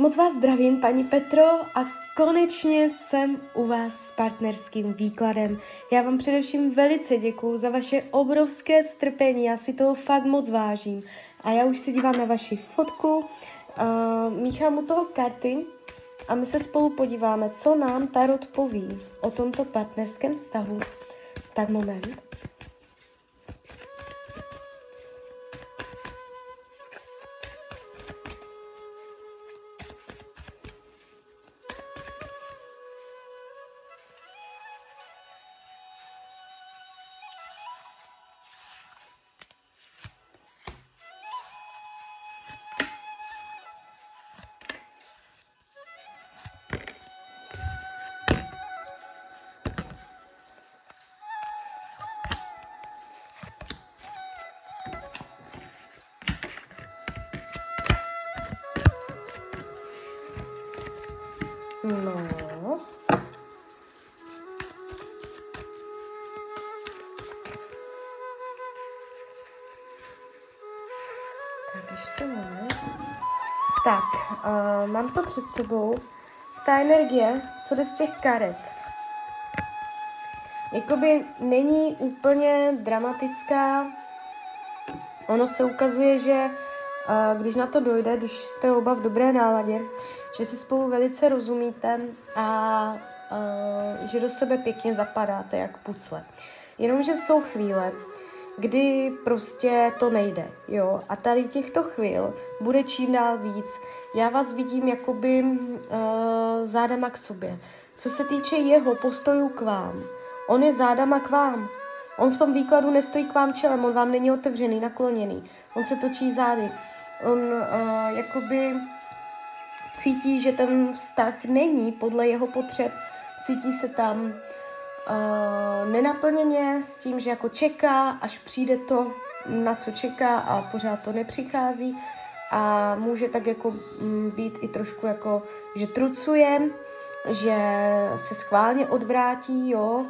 Moc vás zdravím, paní Petro, a konečně jsem u vás s partnerským výkladem. Já vám především velice děkuju za vaše obrovské strpení, já si toho fakt moc vážím. A já už se dívám na vaši fotku, míchám u toho karty a my se spolu podíváme, co nám Tarot poví o tomto partnerském vztahu. Tak moment. No. Tak ještě máme. Tak, mám to před sebou. Ta energie, co jde z těch karet, jakoby není úplně dramatická. Ono se ukazuje, že když na to dojde, když jste oba v dobré náladě, že si spolu velice rozumíte a že do sebe pěkně zapadáte jak pucle. Jenomže jsou chvíle, kdy prostě to nejde, jo, a tady těchto chvíl bude čím dál víc. Já vás vidím jakoby zádama k sobě. Co se týče jeho postoju k vám, on je zádama k vám. On v tom výkladu nestojí k vám čelem, on vám není otevřený, nakloněný. On se točí zády. On jakoby cítí, že ten vztah není podle jeho potřeb. Cítí se tam nenaplněně s tím, že jako čeká, až přijde to, na co čeká, a pořád to nepřichází. A může tak jako být i trošku jako, že trucuje, že se schválně odvrátí, jo.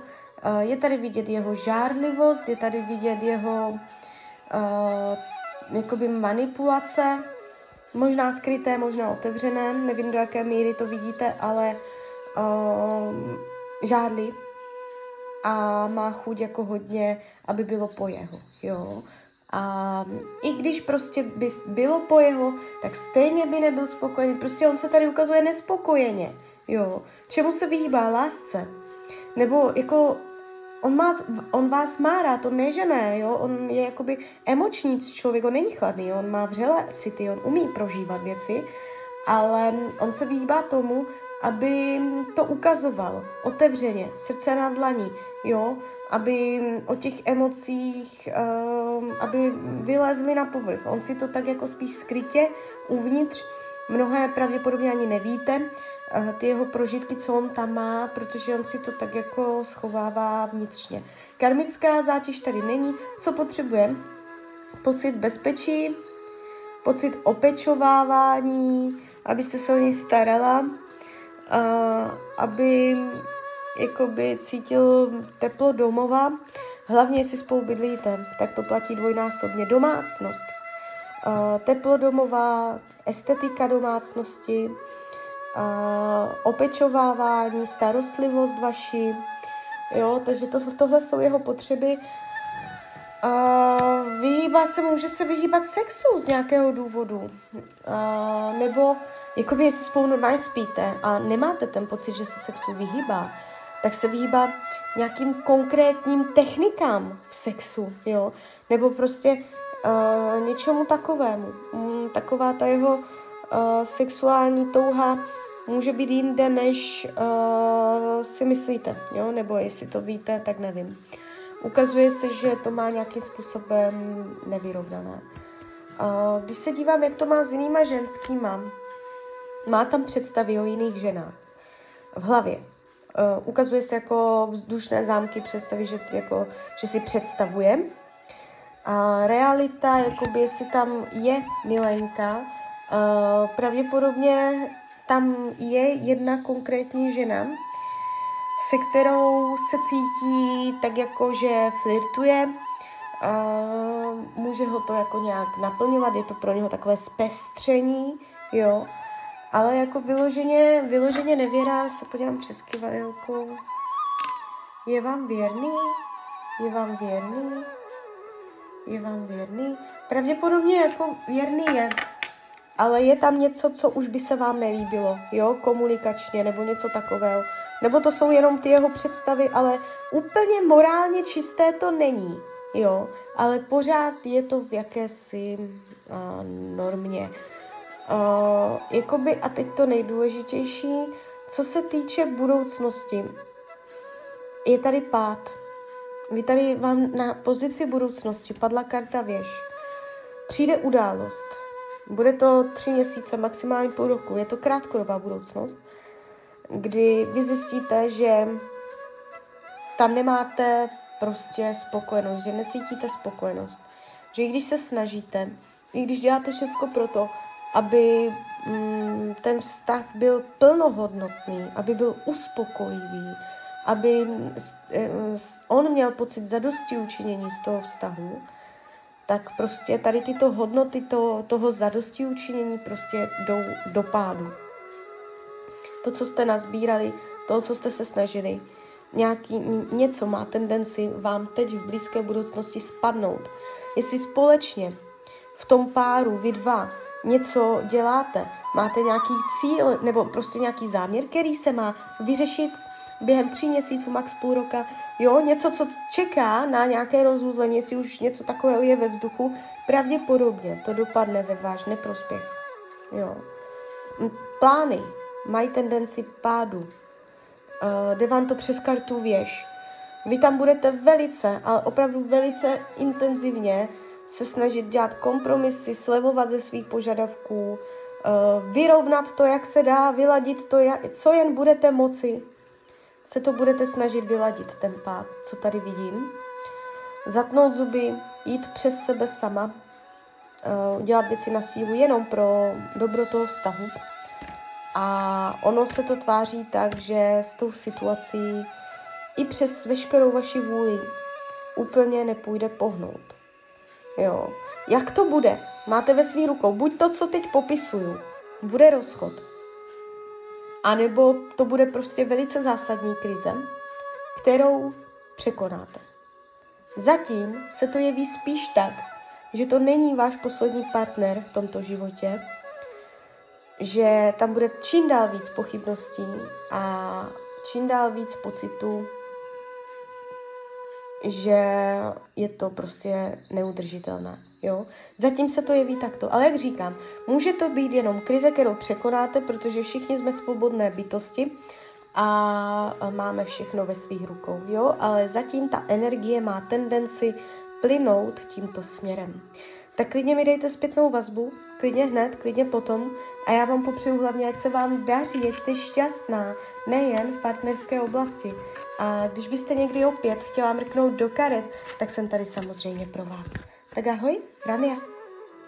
Je tady vidět jeho žárlivost, je tady vidět jeho jakoby manipulace, možná skryté, možná otevřené, nevím, do jaké míry to vidíte, ale žárlí a má chuť jako hodně, aby bylo po jeho, jo. A i když prostě by bylo po jeho, tak stejně by nebyl spokojený, prostě on se tady ukazuje nespokojeně, jo. Čemu se vyhýbá? Lásce. Nebo jako on vás má rád, on ne, že ne, jo? On je jakoby emoční člověk, on není chladný, on má vřelé city, on umí prožívat věci, ale on se vyhýbá tomu, aby to ukazoval otevřeně, srdce na dlani, jo? Aby o těch emocích, aby vylezly na povrch. On si to tak jako spíš skrytě uvnitř, mnohé pravděpodobně ani nevíte, ty jeho prožitky, co on tam má, protože on si to tak jako schovává vnitřně. Karmická zátěž tady není. Co potřebuje? Pocit bezpečí, pocit opečovávání, abyste se o něj starala, aby jakoby cítil teplo domova. Hlavně, jestli spolu bydlíte, tak to platí dvojnásobně. Domácnost, teplo domova, estetika domácnosti, opečovávání, starostlivost vaši, jo, takže tohle jsou jeho potřeby. Může se vyhýbat sexu z nějakého důvodu, nebo jakoby jestli spolu normálně spíte a nemáte ten pocit, že se sexu vyhýbá, tak se vyhýbá nějakým konkrétním technikám v sexu, jo, nebo prostě něčemu takovému. Taková ta jeho sexuální touha může být jinde, než si myslíte, jo? Nebo jestli to víte, tak nevím. Ukazuje se, že to má nějakým způsobem nevyrovnané. Když se dívám, jak to má s jinýma ženskýma, má tam představy o jiných ženách v hlavě. Ukazuje se jako vzdušné zámky, představy, že si představuje. A realita, jakoby jestli tam je milenka, pravděpodobně tam je jedna konkrétní žena, se kterou se cítí tak jako, že flirtuje, může ho to jako nějak naplňovat, je to pro něho takové zpestření, jo, Ale jako vyloženě nevěra, se podívám přes kyvadélku. Je vám věrný? Je vám věrný? Je vám věrný? Pravděpodobně jako věrný je, ale je tam něco, co už by se vám nelíbilo, jo, komunikačně nebo něco takového. Nebo to jsou jenom ty jeho představy, ale úplně morálně čisté to není, jo, ale pořád je to v jakési normě. Jakoby, a teď to nejdůležitější, co se týče budoucnosti, je tady pád. Vy tady vám na pozici budoucnosti padla karta věž. Přijde událost. Bude to 3 měsíce, maximálně půl roku. Je to krátkodobá budoucnost, kdy vy zjistíte, že tam nemáte prostě spokojenost, že necítíte spokojenost. Že i když se snažíte, i když děláte všecko pro to, aby ten vztah byl plnohodnotný, aby byl uspokojivý, aby on měl pocit zadostiučinění z toho vztahu, tak prostě tady tyto hodnoty toho zadostiučinění prostě jdou do pádu. To, co jste nazbírali, to, co jste se snažili, něco má tendenci vám teď v blízké budoucnosti spadnout. Jestli společně v tom páru vy dva něco děláte, máte nějaký cíl nebo prostě nějaký záměr, který se má vyřešit během 3 měsíců, max půl roka, jo, něco, co čeká na nějaké rozuzlení, jestli už něco takového je ve vzduchu, pravděpodobně to dopadne ve váš neprospěch, jo. Plány mají tendenci pádu, jde vám to přes kartu věž. Vy tam budete velice, ale opravdu velice intenzivně se snažit dělat kompromisy, slevovat ze svých požadavků, vyrovnat to, jak se dá, vyladit to, co jen budete moci, se to budete snažit vyladit, ten pád, co tady vidím. Zatnout zuby, jít přes sebe sama, dělat věci na sílu jenom pro dobro toho vztahu. A ono se to tváří tak, že s tou situací i přes veškerou vaši vůli úplně nepůjde pohnout. Jo. Jak to bude? Máte ve svých rukou buď to, co teď popisuju, bude rozchod, anebo to bude prostě velice zásadní krize, kterou překonáte. Zatím se to jeví spíš tak, že to není váš poslední partner v tomto životě, že tam bude čím dál víc pochybností a čím dál víc pocitů, že je to prostě neudržitelné. Jo? Zatím se to jeví takto, ale jak říkám, může to být jenom krize, kterou překonáte, protože všichni jsme svobodné bytosti a máme všechno ve svých rukou, jo? Ale zatím ta energie má tendenci plynout tímto směrem. Tak klidně mi dejte zpětnou vazbu, klidně hned, klidně potom a já vám popřeju hlavně, ať se vám daří, ať jste šťastná, nejen v partnerské oblasti. A když byste někdy opět chtěla mrknout do karet, tak jsem tady samozřejmě pro vás. Tak ahoj, Rania.